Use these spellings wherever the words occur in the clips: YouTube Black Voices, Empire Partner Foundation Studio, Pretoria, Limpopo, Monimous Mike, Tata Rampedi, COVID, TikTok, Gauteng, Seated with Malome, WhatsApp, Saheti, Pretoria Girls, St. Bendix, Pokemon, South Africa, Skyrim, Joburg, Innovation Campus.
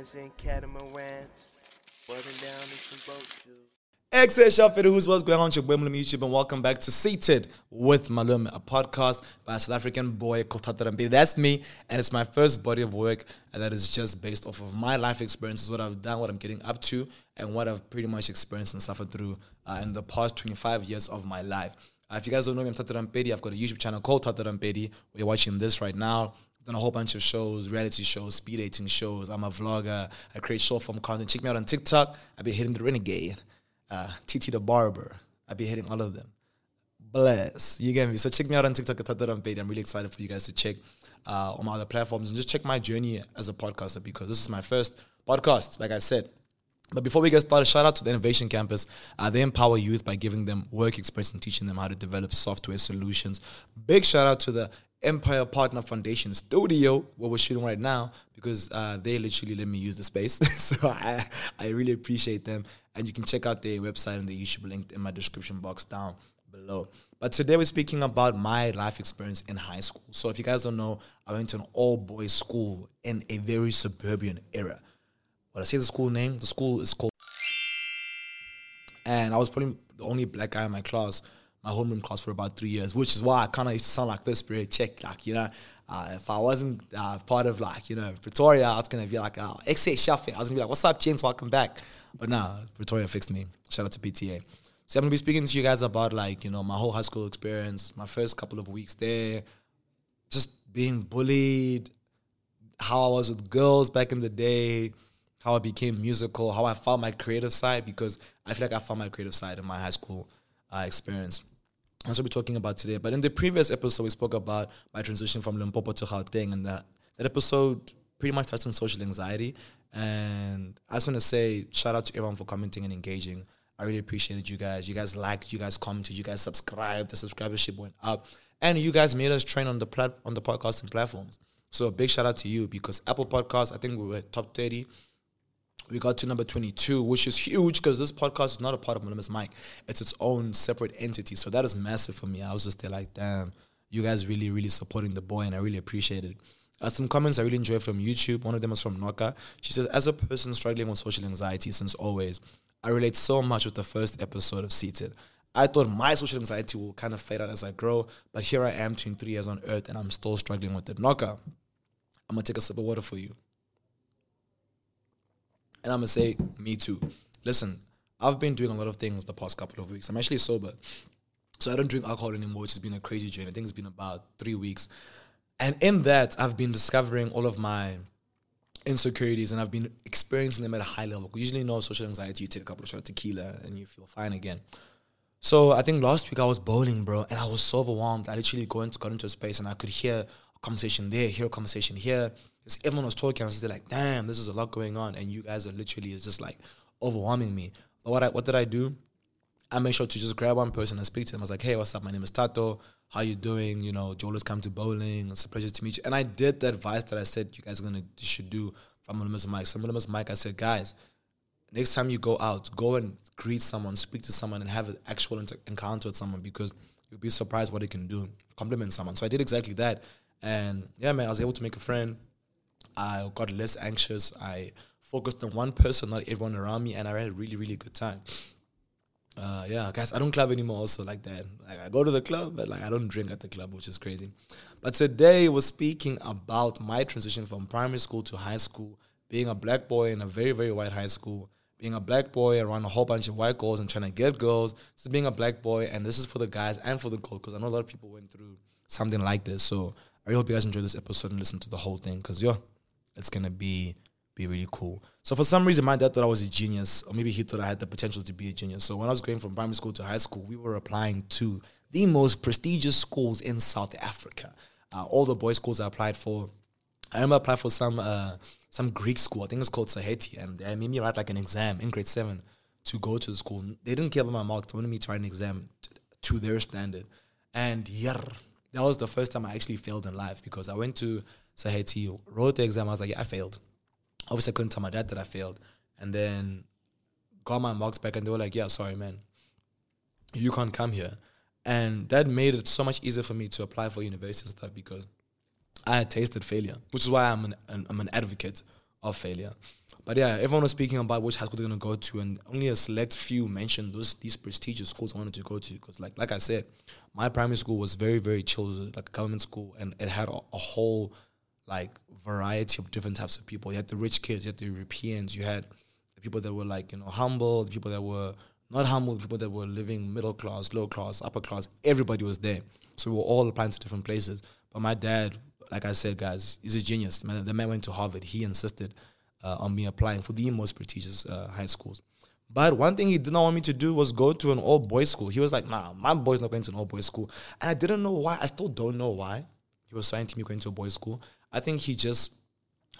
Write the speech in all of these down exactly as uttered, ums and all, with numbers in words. vans and catamarans. Walking down in some boat shoes. X A Shafirus, what's going on? It's your boy Malome YouTube, and welcome back to Seated with Malome, a podcast by a South African boy called Tata Rampedi. That's me, and it's my first body of work that is just based off of my life experiences, what I've done, what I'm getting up to, and what I've pretty much experienced and suffered through uh, in the past twenty-five years of my life. Uh, if you guys don't know me, I'm Tata Rampedi. I've got a YouTube channel called Tata Rampedi. We're watching this right now. I've done a whole bunch of shows, reality shows, speed dating shows. I'm a vlogger. I create short-form content. Check me out on TikTok. I've been hitting the renegade. Uh, T T the Barber. I'll be hitting all of them. Bless. You get me? So check me out on TikTok at Tata Rampedi. I'm really excited for you guys to check uh, on my other platforms and just check my journey as a podcaster, because this is my first podcast, like I said. But before we get started, shout out to the Innovation Campus. Uh, they empower youth by giving them work experience and teaching them how to develop software solutions. Big shout out to the Empire Partner Foundation Studio, where we're shooting right now, because uh, they literally let me use the space. So I, I really appreciate them. And you can check out their website and the YouTube link in my description box down below. But today we're speaking about my life experience in high school. So if you guys don't know, I went to an all-boys school in a very suburban era. When I say the school name, the school is called... And I was probably the only black guy in my class, my homeroom class, for about three years, which is why I kind of used to sound like this, bro. Check, like, you know, uh, if I wasn't uh, part of, like, you know, Pretoria, I was going to be like, oh, X A Shafi. I was going to be like, what's up, gents? Welcome back. But nah, Pretoria fixed me. Shout out to P T A. So I'm going to be speaking to you guys about, like, you know, my whole high school experience, my first couple of weeks there, just being bullied, how I was with girls back in the day, how I became musical, how I found my creative side, because I feel like I found my creative side in my high school uh, experience. That's what we're talking about today. But in the previous episode, we spoke about my transition from Limpopo to Gauteng, and that, that episode pretty much touched on social anxiety. And I just want to say shout out to everyone for commenting and engaging. I really appreciated you guys. You guys liked, you guys commented, you guys subscribed. The subscribership went up. And you guys made us train on the plat- on the podcasting platforms. So a big shout out to you, because Apple Podcasts, I think we were top thirty. We got to number twenty-two, which is huge, because this podcast is not a part of Monimous Mike. It's its own separate entity. So that is massive for me. I was just there like, damn, you guys really, really supporting the boy, and I really appreciate it. Uh, some comments I really enjoy from YouTube. One of them is from Noka. She says, as a person struggling with social anxiety since always, I relate so much with the first episode of Seated. I thought my social anxiety will kind of fade out as I grow, but here I am twenty-three years on earth, and I'm still struggling with it. Noka, I'm going to take a sip of water for you. And I'm going to say, me too. Listen, I've been doing a lot of things the past couple of weeks. I'm actually sober. So I don't drink alcohol anymore, which has been a crazy journey. I think it's been about three weeks. And in that, I've been discovering all of my insecurities, and I've been experiencing them at a high level. We usually know social anxiety, you take a couple of shots of tequila and you feel fine again. So I think last week I was bowling, bro, and I was so overwhelmed. I literally got into, got into a space and I could hear a conversation there, hear a conversation here. Everyone was talking. I was just like, damn, this is a lot going on, and you guys are literally just like overwhelming me. But what I, what did I do? I made sure to just grab one person and speak to them. I was like, hey, what's up? My name is Tato. How you doing? You know, Joel has come to bowling. It's a pleasure to meet you. And I did the advice that I said you guys are gonna should do from Monimous Mike. So Monimous Mike, I said, guys, next time you go out, go and greet someone, speak to someone, and have an actual inter- encounter with someone, because you'll be surprised what it can do. Compliment someone. So I did exactly that, and yeah, man, I was able to make a friend. I got less anxious. I focused on one person, not everyone around me, and I had a really, really good time. Uh, yeah, guys, I don't club anymore also like that. Like, I go to the club, but like I don't drink at the club, which is crazy. But today we're speaking about my transition from primary school to high school, being a black boy in a very, very white high school, being a black boy around a whole bunch of white girls and trying to get girls. This is being a black boy, and this is for the guys and for the girls, because I know a lot of people went through something like this. So I really hope you guys enjoy this episode and listen to the whole thing, because, yo, it's going to be be really cool. So for some reason, my dad thought I was a genius, or maybe he thought I had the potential to be a genius. So when I was going from primary school to high school, we were applying to the most prestigious schools in South Africa. Uh, all the boys' schools I applied for. I remember I applied for some uh, some Greek school. I think it's called Saheti. And they made me write like an exam in grade seven to go to the school. They didn't care about my marks. They wanted me to write an exam t- to their standard. And yeah, that was the first time I actually failed in life, because I went to Saheti, wrote the exam. I was like, yeah, I failed. Obviously, I couldn't tell my dad that I failed. And then got my marks back, and they were like, yeah, sorry, man. You can't come here. And that made it so much easier for me to apply for university and stuff, because I had tasted failure, which is why I'm an, an, I'm an advocate of failure. But yeah, everyone was speaking about which high school they're going to go to, and only a select few mentioned those these prestigious schools I wanted to go to. Because like like I said, my primary school was very, very chill, like a government school, and it had a, a whole like variety of different types of people. You had the rich kids, you had the Europeans, you had the people that were like, you know, humble, the people that were not humble, the people that were living middle class, low class, upper class. Everybody was there. So we were all applying to different places. But my dad, like I said, guys, he's a genius. The man went to Harvard. He insisted Uh, on me applying for the most prestigious uh, high schools. But one thing he did not want me to do was go to an all-boys school. He was like, nah, my boy's not going to an all-boys school. And I didn't know why. I still don't know why he was trying to me going to a boys' school. I think he just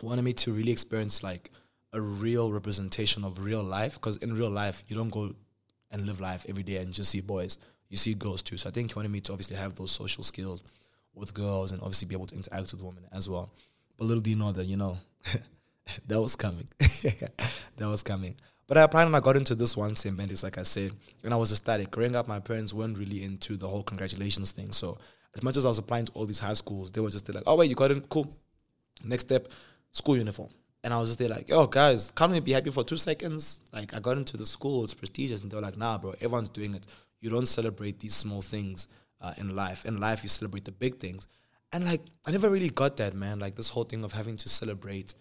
wanted me to really experience, like, a real representation of real life, because in real life, you don't go and live life every day and just see boys. You see girls, too. So I think he wanted me to obviously have those social skills with girls and obviously be able to interact with women as well. But little do you know that, you know... That was coming. that was coming. But I applied and I got into this one, Saint Bendix, like I said. And I was ecstatic. Growing up, my parents weren't really into the whole congratulations thing. So as much as I was applying to all these high schools, they were just like, oh, wait, you got in? Cool. Next step, school uniform. And I was just there like, yo, guys, can't we be happy for two seconds? Like, I got into the school. It's prestigious. And they were like, nah, bro, everyone's doing it. You don't celebrate these small things uh, in life. In life, you celebrate the big things. And, like, I never really got that, man. Like, this whole thing of having to celebrate...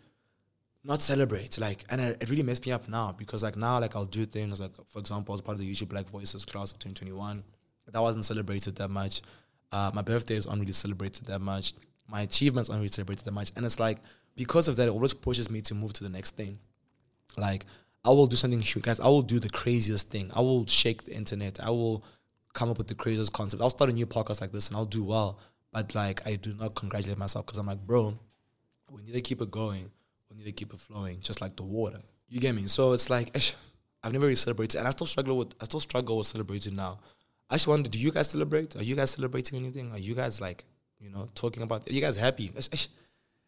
Not celebrate, like, and it really messed me up now because, like, now, like, I'll do things, like, for example, I was part of the YouTube Black Voices class of twenty twenty-one. That wasn't celebrated that much. Uh, my birthdays aren't really celebrated that much. My achievements aren't really celebrated that much. And it's like, because of that, it always pushes me to move to the next thing. Like, I will do something, guys, I will do the craziest thing. I will shake the internet. I will come up with the craziest concept. I'll start a new podcast like this and I'll do well. But, like, I do not congratulate myself because I'm like, bro, we need to keep it going. We need to keep it flowing, just like the water. You get me? So it's like, I've never really celebrated, and I still struggle with, I still struggle with celebrating now. I just wonder, do you guys celebrate? Are you guys celebrating anything? Are you guys like, you know, talking about? Are you guys happy?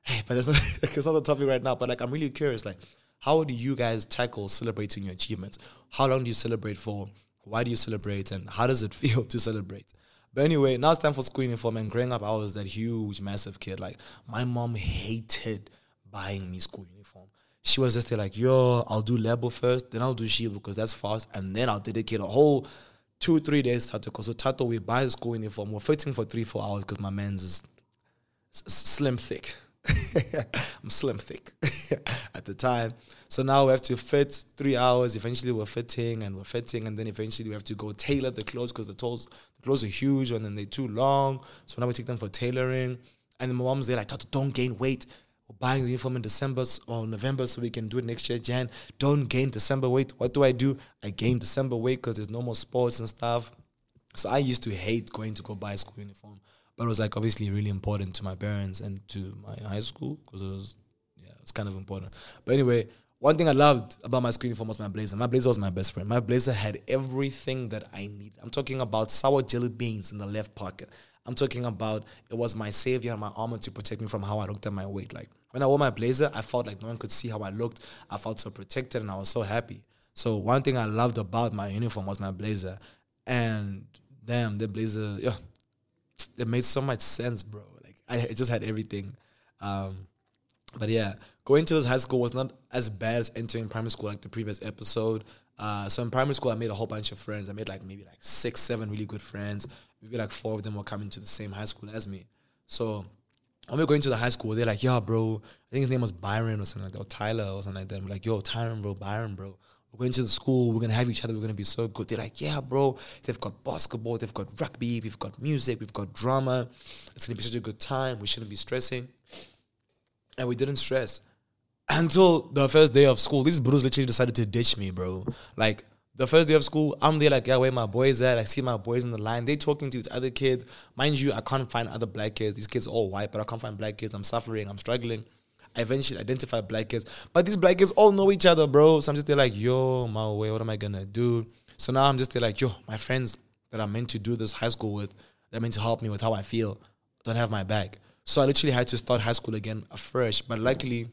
Hey, but that's not, it's not the topic right now. But like, I'm really curious, like, how do you guys tackle celebrating your achievements? How long do you celebrate for? Why do you celebrate? And how does it feel to celebrate? But anyway, now it's time for school uniform. And growing up, I was that huge, massive kid. Like, my mom hated buying me school uniform. She was just there like, yo, I'll do Lebo first, then I'll do Shiba because that's fast, and then I'll dedicate a whole two, three days to Tato. Because with Tato, we buy the school uniform. We're fitting for three, four hours because my man's is s- slim thick. I'm slim thick at the time. So now we have to fit three hours. Eventually, we're fitting and we're fitting, and then eventually we have to go tailor the clothes because the, the clothes are huge and then they're too long. So now we take them for tailoring. And then my mom's there like, Tato, don't gain weight. Buying the uniform in December or November so we can do it next year, Jan. Don't gain December weight. What do I do? I gain December weight because there's no more sports and stuff. So I used to hate going to go buy a school uniform. But it was, like, obviously really important to my parents and to my high school because it was, yeah, it was kind of important. But anyway, one thing I loved about my school uniform was my blazer. My blazer was my best friend. My blazer had everything that I needed. I'm talking about sour jelly beans in the left pocket. I'm talking about it was my savior and my armor to protect me from how I looked at my weight. Like, when I wore my blazer, I felt like no one could see how I looked. I felt so protected and I was so happy. So one thing I loved about my uniform was my blazer. And damn, the blazer, yeah, it made so much sense, bro. Like, I it just had everything. Um, but yeah, going to this high school was not as bad as entering primary school like the previous episode. Uh, so in primary school, I made a whole bunch of friends. I made like maybe like six, seven really good friends. Maybe like four of them were coming to the same high school as me. So when we were going to the high school, they're like, yeah, bro, I think his name was Byron or something like that, or Tyler or something like that. I'm like, yo, Tyron, bro, Byron, bro. We're going to the school. We're going to have each other. We're going to be so good. They're like, yeah, bro. They've got basketball. They've got rugby. We've got music. We've got drama. It's going to be such a good time. We shouldn't be stressing. And we didn't stress until the first day of school. These bros literally decided to ditch me, bro. Like, the first day of school, I'm there like, yeah, where my boys at? I see my boys in the line. They talking to these other kids. Mind you, I can't find other black kids. These kids are all white, but I can't find black kids. I'm suffering. I'm struggling. I eventually identify black kids. But these black kids all know each other, bro. So I'm just there like, yo, my way, what am I going to do? So now I'm just there like, yo, my friends that I'm meant to do this high school with, that are meant to help me with how I feel, don't have my back. So I literally had to start high school again afresh. But luckily,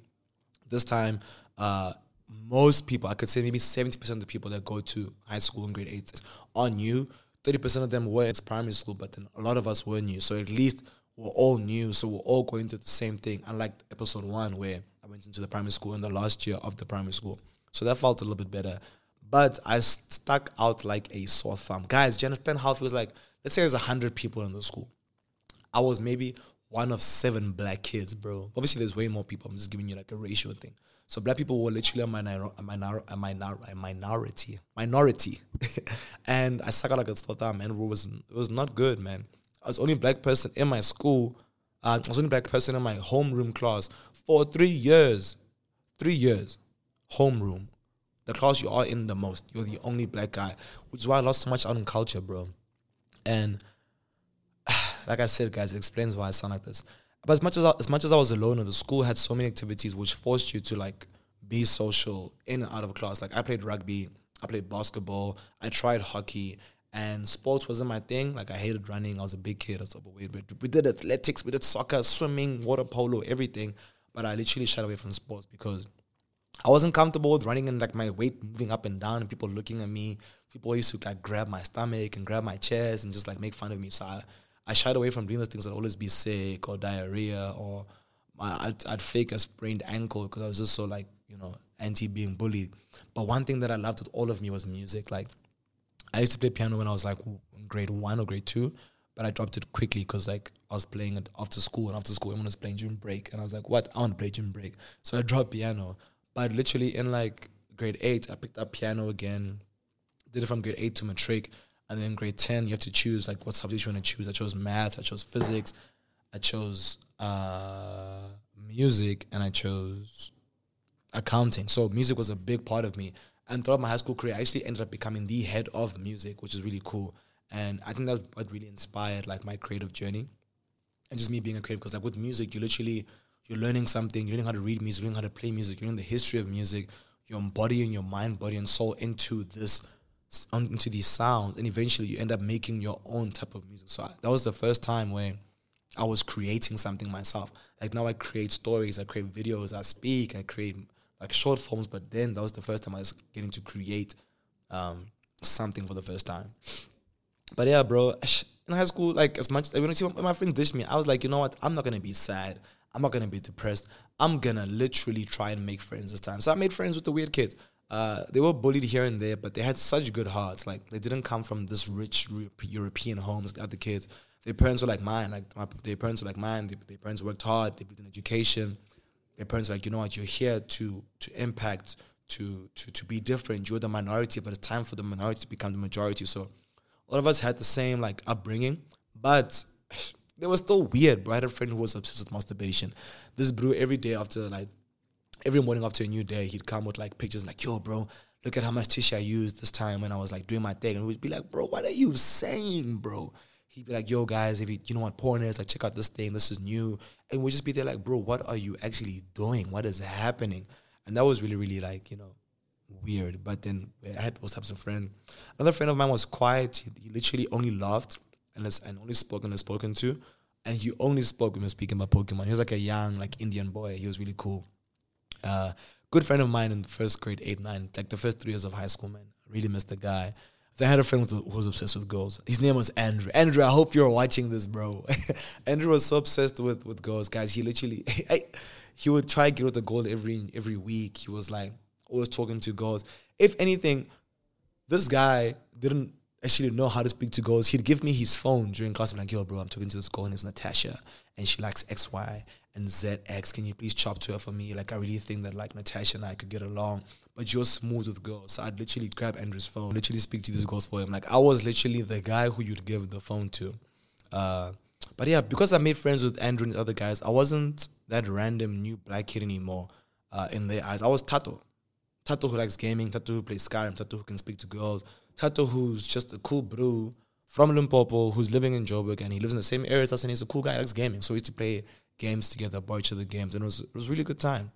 this time, uh, most people, I could say maybe seventy percent of the people that go to high school in grade eight are new. thirty percent of them were in primary school, but then a lot of us were new. So at least we're all new, so we're all going through the same thing. Unlike episode one where I I went into the primary school in the last year of the primary school. So that felt a little bit better. But I st- stuck out like a sore thumb. Guys, do you understand how it feels like? Let's say there's one hundred people in the school. I was maybe one of seven black kids, bro. Obviously, there's way more people. I'm just giving you like a ratio thing. So black people were literally a, minor- a, minor- a, minor- a minority. Minority. And I stuck out like a sore thumb, man. It was, it was not good, man. I was the only black person in my school. Uh, I was the only black person in my homeroom class for three years. Three years. Homeroom. The class you are in the most. You're the only black guy. Which is why I lost so much out on culture, bro. And like I said, guys, it explains why I sound like this. But as much as I, as much as I was alone, the school had so many activities which forced you to like be social in and out of class. Like I played rugby, I played basketball, I tried hockey, and sports wasn't my thing. Like I hated running. I was a big kid. I was overweight. But we did athletics, we did soccer, swimming, water polo, everything. But I literally shied away from sports because I wasn't comfortable with running and like my weight moving up and down and people looking at me. People used to like grab my stomach and grab my chest and just like make fun of me. So I, I shied away from doing those things. I'd always be sick or diarrhea or my, I'd, I'd fake a sprained ankle because I was just so like, you know, anti being bullied. But one thing that I loved with all of me was music. Like I used to play piano when I was like in grade one or grade two, but I dropped it quickly because like I was playing it after school and after school everyone was playing gym break and I was like, what? I want to play gym break. So I dropped piano. But literally in like grade eight, I picked up piano again, did it from grade eight to matric, and then grade ten, you have to choose like what subject you want to choose. I chose math, I chose physics, I chose uh, music, and I chose accounting. So music was a big part of me. And throughout my high school career, I actually ended up becoming the head of music, which is really cool. And I think that's what really inspired like my creative journey and just me being a creative, because like with music, you literally... You're learning something, you're learning how to read music, you're learning how to play music, you're learning the history of music, you're embodying your mind, body, and soul into this, into these sounds, and eventually you end up making your own type of music. So I, that was the first time where I was creating something myself. Like now I create stories, I create videos, I speak, I create like short forms, but then that was the first time I was getting to create um, something for the first time. But yeah, bro, in high school, like as much, when my friend dished me, I was like, you know what, I'm not going to be sad. I'm not going to be depressed. I'm going to literally try and make friends this time. So I made friends with the weird kids. Uh, they were bullied here and there, but they had such good hearts. Like, they didn't come from this rich re- European homes, the other kids. Their parents were like mine. Like my, Their parents were like mine. Their, their parents worked hard. They believed in education. Their parents were like, you know what, you're here to to impact, to, to, to be different. You're the minority, but it's time for the minority to become the majority. So all of us had the same, like, upbringing, but... They were still weird, bro. I had a friend who was obsessed with masturbation. This bro, every day after, like, every morning after a new day, he'd come with, like, pictures like, yo, bro, look at how much tissue I used this time when I was, like, doing my thing. And we'd be like, bro, what are you saying, bro? He'd be like, yo, guys, if you, you know what porn is, like, check out this thing. This is new. And we'd just be there like, bro, what are you actually doing? What is happening? And that was really, really, like, you know, weird. But then I had those types of friends. Another friend of mine was quiet. He, he literally only laughed. And only spoken and spoken to. And he only spoke when he was speaking about Pokemon. He was like a young, like, Indian boy. He was really cool. Uh, good friend of mine in the first grade, eight, nine, like the first three years of high school, man. Really missed the guy. Then I had a friend who was obsessed with girls. His name was Andrew. Andrew, I hope you're watching this, bro. Andrew was so obsessed with, with girls, guys. He literally, he would try to get with a girl every, every week. He was, like, always talking to girls. If anything, this guy didn't, actually know how to speak to girls. He'd give me his phone during class. I'm like, yo, bro, I'm talking to this girl. Her name's Natasha, and she likes X, Y, and Z, X. Can you please chop to her for me? Like, I really think that, like, Natasha and I could get along, but you're smooth with girls. So I'd literally grab Andrew's phone, literally speak to these girls for him. Like, I was literally the guy who you'd give the phone to. Uh, but, yeah, because I made friends with Andrew and other guys, I wasn't that random new black kid anymore uh, in their eyes. I was Tato. Tato who likes gaming, Tato who plays Skyrim, Tato who can speak to girls, Tato, who's just a cool bro from Limpopo, who's living in Joburg, and he lives in the same area as us, and he's a cool guy, likes gaming. So we used to play games together, buy each other games, and it was, it was a really good time.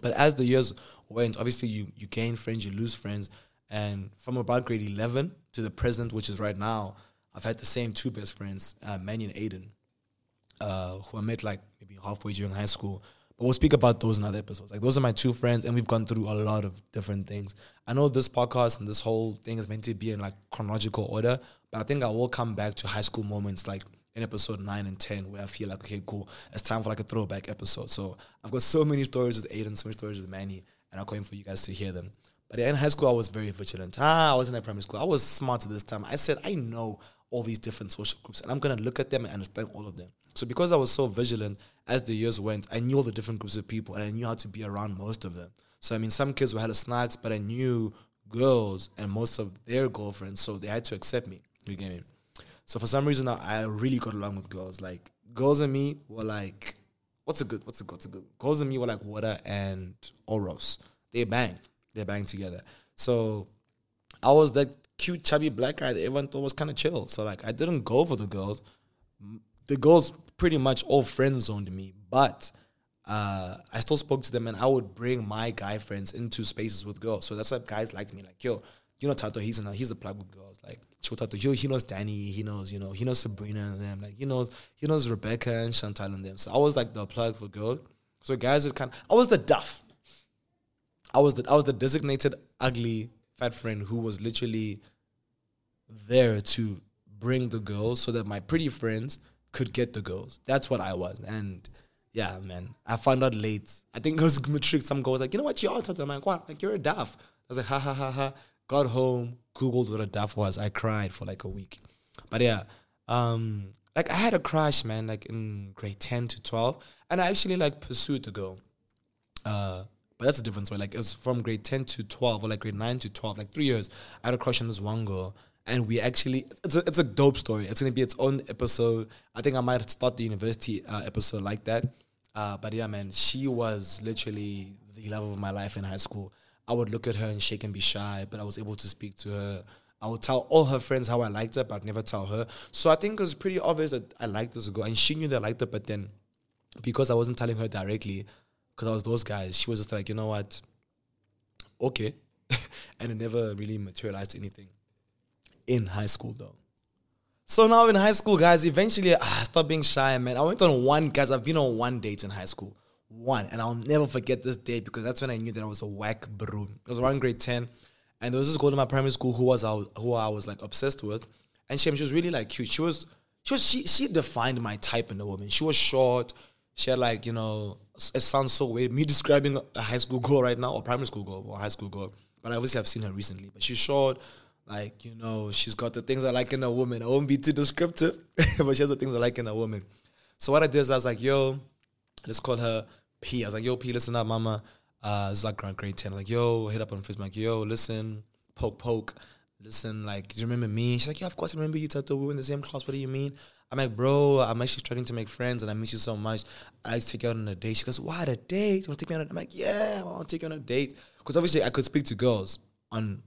But as the years went, obviously you, you gain friends, you lose friends, and from about grade eleven to the present, which is right now, I've had the same two best friends, uh, Manny and Aiden, uh, who I met like maybe halfway during high school. We'll speak about those in other episodes. Like, those are my two friends, and we've gone through a lot of different things. I know this podcast and this whole thing is meant to be in, like, chronological order, but I think I will come back to high school moments, like, in episode nine and ten where I feel like, okay, cool, it's time for like a throwback episode. So I've got so many stories with Aiden, so many stories with Manny, and I'm going for you guys to hear them. But yeah, in high school, I was very vigilant. Ah, I wasn't at primary school. I was smarter this time. I said, I know all these different social groups, and I'm going to look at them and understand all of them. So because I was so vigilant, as the years went, I knew all the different groups of people, and I knew how to be around most of them. So, I mean, some kids were hella snacks, but I knew girls and most of their girlfriends, so they had to accept me. You get me? So for some reason, I really got along with girls. Like, girls and me were like, what's a good, what's a good, what's a good? Girls and me were like water and Oros. They banged. They banged together. So I was that cute, chubby black guy that everyone thought was kind of chill. So, like, I didn't go for the girls. The girls pretty much all friend-zoned me, but uh, I still spoke to them, and I would bring my guy friends into spaces with girls. So that's why guys liked me. Like, yo, you know Tato, he's in a, he's a plug with girls. Like, chill Tato, he, he knows Danny, he knows, you know, he knows Sabrina and them. Like, he knows, he knows Rebecca and Chantal and them. So I was like the plug for girls. So guys would kind of, I was the duff. I was the, I was the designated ugly fat friend who was literally there to bring the girls so that my pretty friends could get the girls. That's what I was. And yeah, man, I found out late. I think it was matric. Some girl was like, you know what, you are talking about? Like, like, you're a daff. I was like, ha, ha, ha, ha. Got home, Googled what a daff was. I cried for like a week. But yeah, um, like I had a crush, man, like in grade ten to twelve. And I actually like pursued the girl. Uh, But that's a different story. Like, it was from grade ten to twelve, or like grade nine to twelve, like three years. I had a crush on this one girl, and we actually, it's a, it's a dope story. It's going to be its own episode. I think I might start the university uh, episode like that. Uh, but yeah, man, she was literally the love of my life in high school. I would look at her and shake and be shy, but I was able to speak to her. I would tell all her friends how I liked her, but I'd never tell her. So I think it was pretty obvious that I liked this girl, and she knew that I liked her, but then because I wasn't telling her directly, because I was those guys, she was just like, you know what, okay. And it never really materialized to anything in high school, though. So now in high school, guys, eventually, ah, stop being shy, man. I went on one, guys, I've been on one date in high school. One. And I'll never forget this date, because that's when I knew that I was a whack bro. It was around grade ten. And there was this girl in my primary school who was I was, who I was like obsessed with. And she, she was really like cute. She was, she was, she, she defined my type in a woman. She was short. She had like, you know, it sounds so weird, me describing a high school girl right now, or primary school girl, or high school girl. But obviously I've seen her recently. But she's short, like, you know, she's got the things I like in a woman. I won't be too descriptive, but she has the things I like in a woman. So what I did is I was like, yo, let's call her P. I was like, yo, P, listen up, mama. Uh, it's like around grade ten. I was like, yo, hit up on Facebook. I'm like, yo, listen, poke, poke. Listen, like, do you remember me? She's like, yeah, of course I remember you, Tato. We were in the same class. What do you mean? I'm like, bro, I'm actually struggling to make friends, and I miss you so much. I like to take you out on a date. She goes, what, a date? You want to take me on a date? I'm like, yeah, I want to take you on a date. Because obviously I could speak to girls on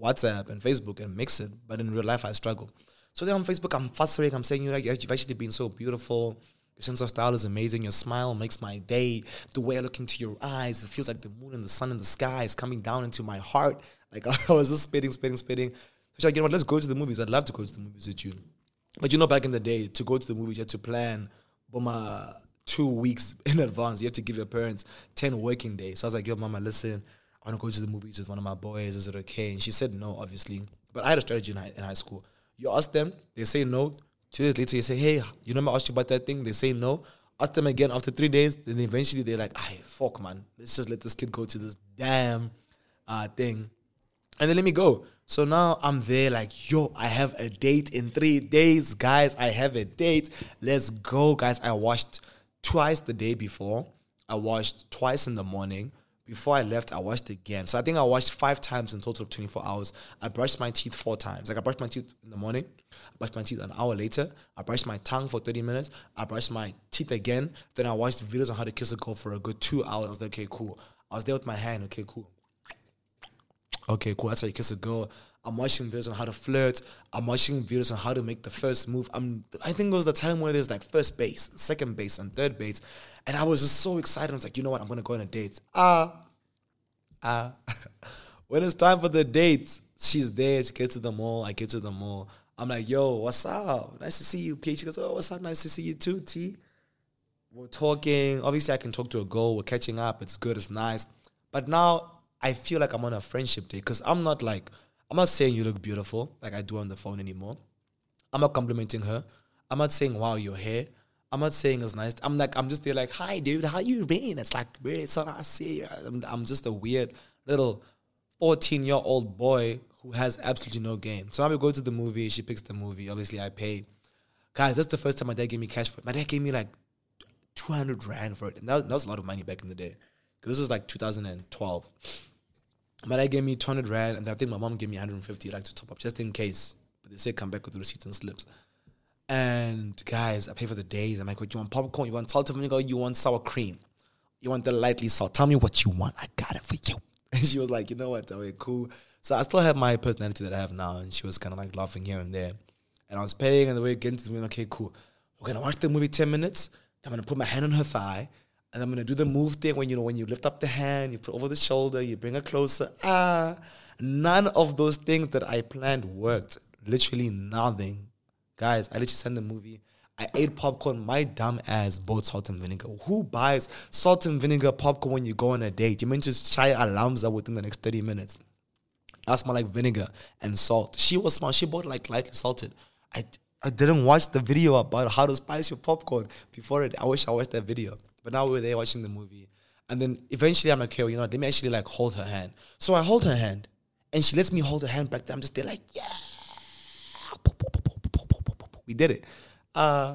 WhatsApp and Facebook and mix it, but in real life I struggle. So then on Facebook, I'm fostering. I'm saying, you know, you've actually been so beautiful. Your sense of style is amazing. Your smile makes my day. The way I look into your eyes, it feels like the moon and the sun in the sky is coming down into my heart. Like, I was just spitting, spitting, spitting. She's like, you know what, let's go to the movies. I'd love to go to the movies with you. But you know, back in the day, to go to the movies, you had to plan Boma two weeks in advance. You have to give your parents ten working days. So I was like, yo, mama, listen, I want to go to the movies with one of my boys. Is it okay? And she said no, obviously. But I had a strategy in high, in high school. You ask them, they say no. Two days later, you say, hey, you remember I asked you about that thing? They say no. Ask them again after three days. Then eventually they're like, ay, fuck, man. Let's just let this kid go to this damn uh, thing. And they let me go. So now I'm there like, yo, I have a date in three days, guys. I have a date. Let's go, guys. I washed twice the day before. I washed twice in the morning. Before I left, I washed again. So I think I washed five times in total of twenty-four hours. I brushed my teeth four times. Like, I brushed my teeth in the morning. I brushed my teeth an hour later. I brushed my tongue for thirty minutes. I brushed my teeth again. Then I watched videos on how to kiss a girl for a good two hours. I was like, okay, cool. I was there with my hand. Okay, cool. Okay, cool, that's how you kiss a girl. I'm watching videos on how to flirt. I'm watching videos on how to make the first move. I'm, I think it was the time where there's like first base, second base, and third base. And I was just so excited. I was like, you know what? I'm going to go on a date. Ah, ah. When it's time for the date, she's there. She gets to the mall. I get to the mall. I'm like, yo, what's up? Nice to see you, P. She goes, oh, what's up? Nice to see you too, T. We're talking. Obviously, I can talk to a girl. We're catching up. It's good. It's nice. But now, I feel like I'm on a friendship day, because I'm not like, I'm not saying you look beautiful like I do on the phone anymore. I'm not complimenting her. I'm not saying, wow, your hair. I'm not saying it's nice. I'm like, I'm just there like, hi, dude, how you been? It's like, it's so nice to see you. I'm, I'm just a weird little fourteen-year-old boy who has absolutely no game. So now we go to the movie. She picks the movie. Obviously, I pay. Guys, that's the first time my dad gave me cash for it. My dad gave me like two hundred rand for it. And that was, that was a lot of money back in the day. Because this was like two thousand twelve. My dad gave me two hundred rand, and I think my mom gave me one hundred fifty, like to top up, just in case. But they said come back with the receipts and slips. And guys, I pay for the days. I'm like, what, you want popcorn? You want salted vinegar? You want sour cream? You want the lightly salt? Tell me what you want. I got it for you. And she was like, you know what? Okay, cool. So I still have my personality that I have now. And she was kind of like laughing here and there. And I was paying, and the way it gets to me, okay, cool. We're going to watch the movie ten minutes. I'm going to put my hand on her thigh. And I'm going to do the move thing when you know when you lift up the hand, you put over the shoulder, you bring her closer. Ah, none of those things that I planned worked. Literally nothing. Guys, I literally sent the movie. I ate popcorn. My dumb ass bought salt and vinegar. Who buys salt and vinegar popcorn when you go on a date? You meant to chai alarms out within the next thirty minutes. I smell like vinegar and salt. She was smart. She bought like lightly salted. I, I didn't watch the video about how to spice your popcorn before it. I wish I watched that video. But now we were there watching the movie. And then eventually I'm like, okay, well, you know, let me actually like hold her hand. So I hold her hand and she lets me hold her hand back there. I'm just there like, yeah. We did it. Uh,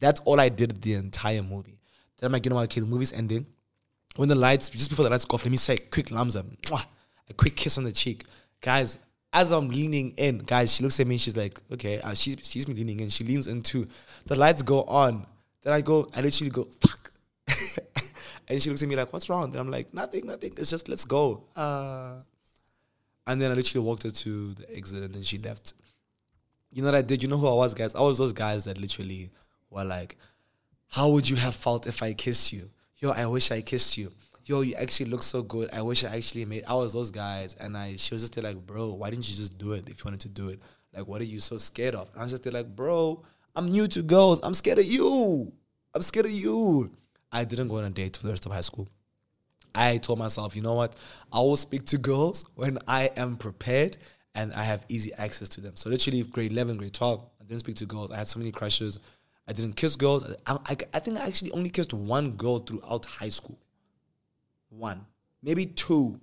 that's all I did the entire movie. Then I'm like, you know what, okay, the movie's ending. When the lights, just before the lights go off, let me say quick lamza, a quick kiss on the cheek. Guys, as I'm leaning in, guys, she looks at me and she's like, okay, uh, she's, she's me leaning in. She leans in too. The lights go on. Then I go, I literally go, fuck. And she looks at me like, what's wrong? Then I'm like, nothing, nothing. It's just, let's go. Uh, and then I literally walked her to the exit and then she left. You know what I did? You know who I was, guys? I was those guys that literally were like, how would you have felt if I kissed you? Yo, I wish I kissed you. Yo, you actually look so good. I wish I actually made, I was those guys. And I, she was just there like, bro, why didn't you just do it if you wanted to do it? Like, what are you so scared of? And I was just there like, bro, I'm new to girls. I'm scared of you. I'm scared of you. I didn't go on a date for the rest of high school. I told myself, you know what? I will speak to girls when I am prepared and I have easy access to them. So literally grade eleven, grade twelve, I didn't speak to girls. I had so many crushes. I didn't kiss girls. I, I, I think I actually only kissed one girl throughout high school. One. Maybe two.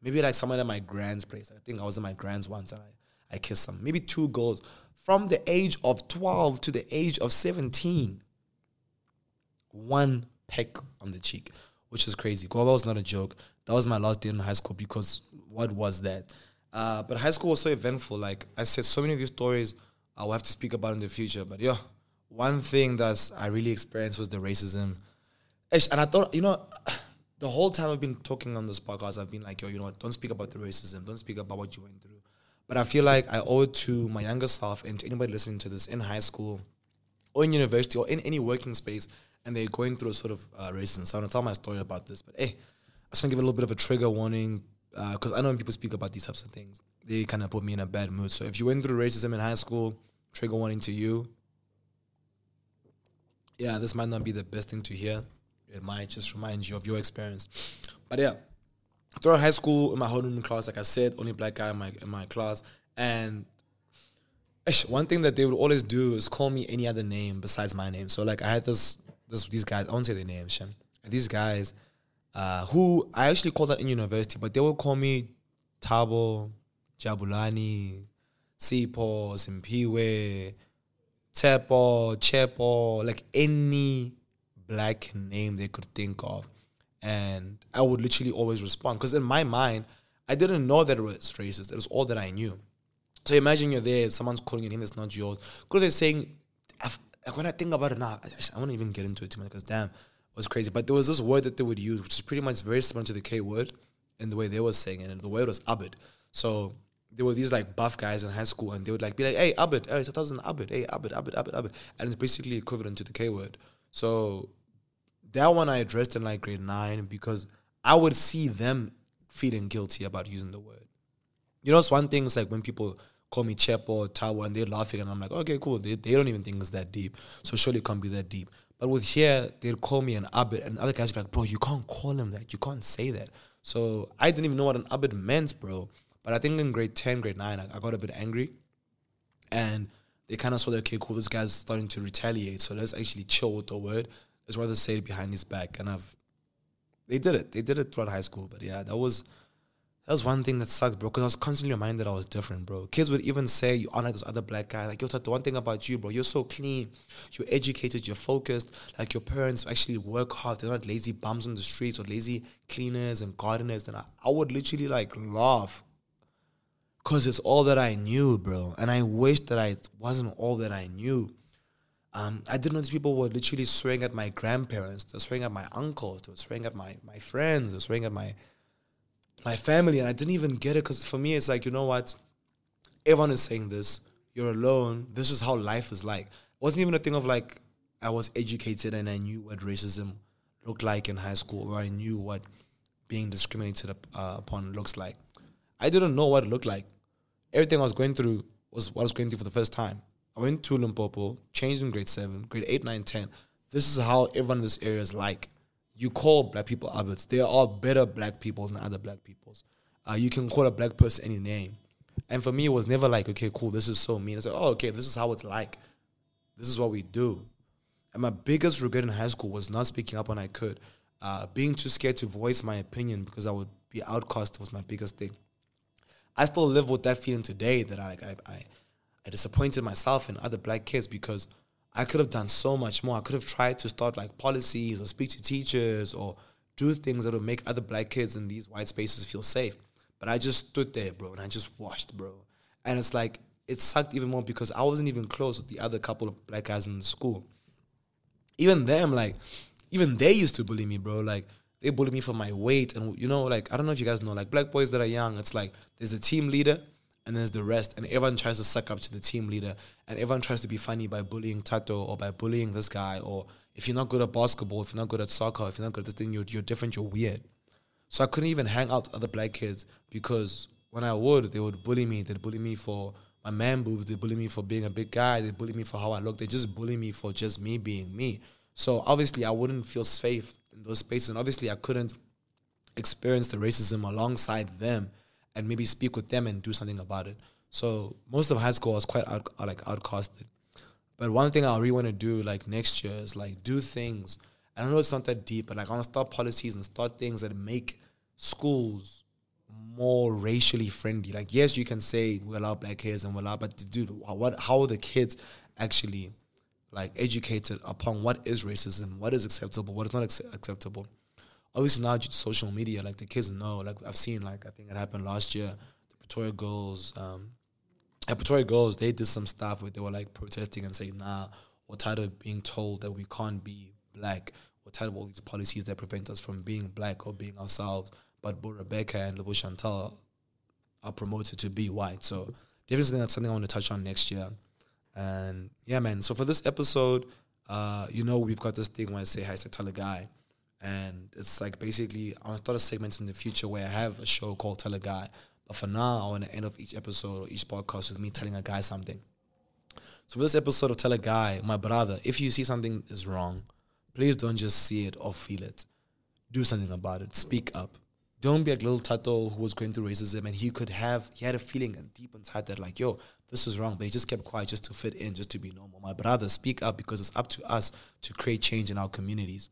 Maybe like someone at my grand's place. I think I was at my grand's once and I, I kissed some. Maybe two girls. From the age of twelve to the age of seventeen, one peck on the cheek, which is crazy. Guava was not a joke. That was my last day in high school because what was that? Uh, but high school was so eventful. Like I said, so many of these stories I will have to speak about in the future. But yeah, one thing that I really experienced was the racism. And I thought, you know, the whole time I've been talking on this podcast, I've been like, yo, you know what, don't speak about the racism. Don't speak about what you went through. But I feel like I owe it to my younger self and to anybody listening to this in high school or in university or in any working space and they're going through a sort of uh, racism. So I'm going to tell my story about this. But hey, I just want to give a little bit of a trigger warning because uh, I know when people speak about these types of things, they kind of put me in a bad mood. So if you went through racism in high school, trigger warning to you. Yeah, this might not be the best thing to hear. It might just remind you of your experience. But yeah. Throughout high school, in my whole room class, like I said, only black guy in my in my class. And one thing that they would always do is call me any other name besides my name. So, like, I had this, this these guys, I won't say their names, these guys uh, who I actually called out in university, but they would call me Tabo, Jabulani, Sipo, Simpiwe, Tepo, Chepo, like any black name they could think of. And I would literally always respond. Because in my mind, I didn't know that it was racist. It was all that I knew. So imagine you're there, someone's calling your name that's not yours. Because they're saying, I've, when I think about it now, I, I won't even get into it too much because damn, it was crazy. But there was this word that they would use, which is pretty much very similar to the K word in the way they were saying it. And the word was Abid. So there were these like buff guys in high school and they would like be like, hey, Abid, hey, it's a thousand Abid, hey, Abid, Abid, Abid, Abid. And it's basically equivalent to the K word. So that one I addressed in like grade nine because I would see them feeling guilty about using the word. You know, it's one thing, it's like when people call me Chepo or Tawa and they're laughing and I'm like, okay, cool. They, they don't even think it's that deep. So surely it can't be that deep. But with here, they'd call me an Abid and other guys would be like, bro, you can't call him that. You can't say that. So I didn't even know what an Abid meant, bro. But I think in grade ten, grade nine, I, I got a bit angry. And they kind of saw that, okay, cool, this guy's starting to retaliate, so let's actually chill with the word. Let's rather say it behind his back. And I've, they did it. They did it throughout high school. But yeah, that was, that was one thing that sucked, bro, because I was constantly reminded I was different, bro. Kids would even say, you honor this other black guy. Like, yo, the one thing about you, bro, you're so clean. You're educated. You're focused. Like, your parents actually work hard. They're not lazy bums on the streets or lazy cleaners and gardeners. And I, I would literally, like, laugh. Because it's all that I knew, bro. And I wish that I wasn't all that I knew. Um, I didn't know these people were literally swearing at my grandparents. They were swearing at my uncles. They were swearing at my, my friends. They were swearing at my my family. And I didn't even get it. Because for me, it's like, you know what? Everyone is saying this. You're alone. This is how life is like. It wasn't even a thing of like, I was educated and I knew what racism looked like in high school. Or I knew what being discriminated up, uh, upon looks like. I didn't know what it looked like. Everything I was going through was what I was going through for the first time. I went to Limpopo, changed in grade seven, grade eight, nine, ten. This is how everyone in this area is like. You call black people Alberts. There are better black people than other black peoples. Uh, you can call a black person any name. And for me, it was never like, okay, cool, this is so mean. It's like, oh, okay, this is how it's like. This is what we do. And my biggest regret in high school was not speaking up when I could. Uh, being too scared to voice my opinion because I would be outcast was my biggest thing. I still live with that feeling today that I, I I I disappointed myself and other black kids because I could have done so much more. I could have tried to start like policies or speak to teachers or do things that would make other black kids in these white spaces feel safe. But I just stood there, bro, and I just watched, bro. And it's like, it sucked even more because I wasn't even close with the other couple of black guys in the school. Even them, like, even they used to bully me, bro, like, they bullied me for my weight. And, you know, like, I don't know if you guys know, like, black boys that are young, it's like there's the team leader and there's the rest. And everyone tries to suck up to the team leader. And everyone tries to be funny by bullying Tato or by bullying this guy. Or if you're not good at basketball, if you're not good at soccer, if you're not good at this thing, you're, you're different, you're weird. So I couldn't even hang out with other black kids because when I would, they would bully me. They'd bully me for my man boobs. They'd bully me for being a big guy. They'd bully me for how I look. They just bully me for just me being me. So obviously I wouldn't feel safe in those spaces, and obviously I couldn't experience the racism alongside them and maybe speak with them and do something about it. So most of high school I was quite out, like outcasted. But one thing I really want to do like next year is like do things. I don't know, it's not that deep, but like I want to start policies and start things that make schools more racially friendly. Like, yes, you can say we allow black kids and we allow, but dude, what? How are the kids actually like educated upon what is racism, what is acceptable, what is not ac- acceptable. Obviously now social media, like the kids know, like I've seen, like I think it happened last year, the Pretoria Girls, um, at Pretoria Girls, they did some stuff where they were like protesting and saying, nah, we're tired of being told that we can't be black, we're tired of all these policies that prevent us from being black or being ourselves, but Bo Rebecca and Lebo Chantal are promoted to be white. So definitely that's something I want to touch on next year. And yeah, man, so for this episode, uh, you know, we've got this thing where I say, hi, so tell a guy. And it's like basically, I want to start a segment in the future where I have a show called Tell a Guy. But for now, I want to end off each episode or each podcast with me telling a guy something. So for this episode of Tell a Guy, my brother, if you see something is wrong, please don't just see it or feel it. Do something about it. Speak up. Don't be like little Tato who was going through racism and he could have, he had a feeling deep inside that like, yo, this is wrong, but he just kept quiet just to fit in, just to be normal. My brother, speak up because it's up to us to create change in our communities.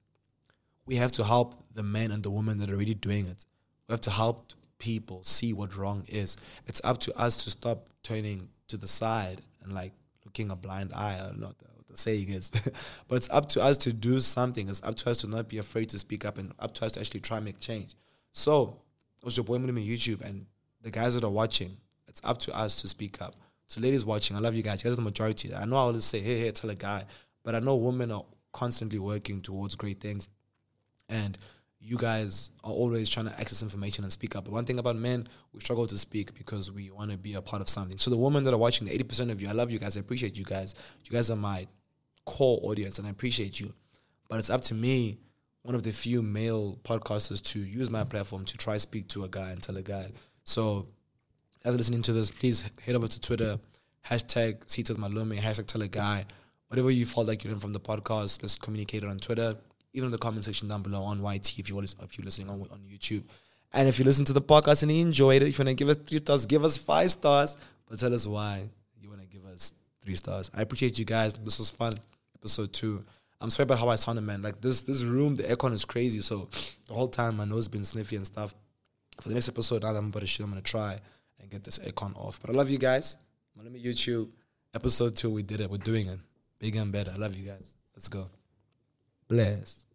We have to help the men and the women that are already doing it. We have to help people see what wrong is. It's up to us to stop turning to the side and like looking a blind eye. I don't know what the, what the saying is. But it's up to us to do something. It's up to us to not be afraid to speak up and up to us to actually try and make change. So, it was your boy Malome on YouTube and the guys that are watching, it's up to us to speak up. So, ladies watching, I love you guys. You guys are the majority. I know I always say, hey, hey, tell a guy. But I know women are constantly working towards great things. And you guys are always trying to access information and speak up. But one thing about men, we struggle to speak because we want to be a part of something. So, the women that are watching, the eighty percent of you, I love you guys. I appreciate you guys. You guys are my core audience and I appreciate you. But it's up to me, one of the few male podcasters, to use my platform to try speak to a guy and tell a guy. So as you're listening to this, please head over to Twitter, hashtag Seated with Malome, hashtag tell a guy. Whatever you felt like you learned from the podcast, let's communicate it on Twitter, even in the comment section down below on Y T if you're listening on, on YouTube. And if you listen to the podcast and you enjoyed it, if you want to give us three stars, give us five stars, but tell us why you want to give us three stars. I appreciate you guys. This was fun. Episode two. I'm sorry about how I sounded, man. Like this this room, the aircon is crazy. So the whole time my nose has been sniffy and stuff. For the next episode, now that I'm about to shoot, I'm going to try and get this aircon off. But I love you guys. Malome YouTube, episode two, we did it. We're doing it. Bigger and better. I love you guys. Let's go. Bless.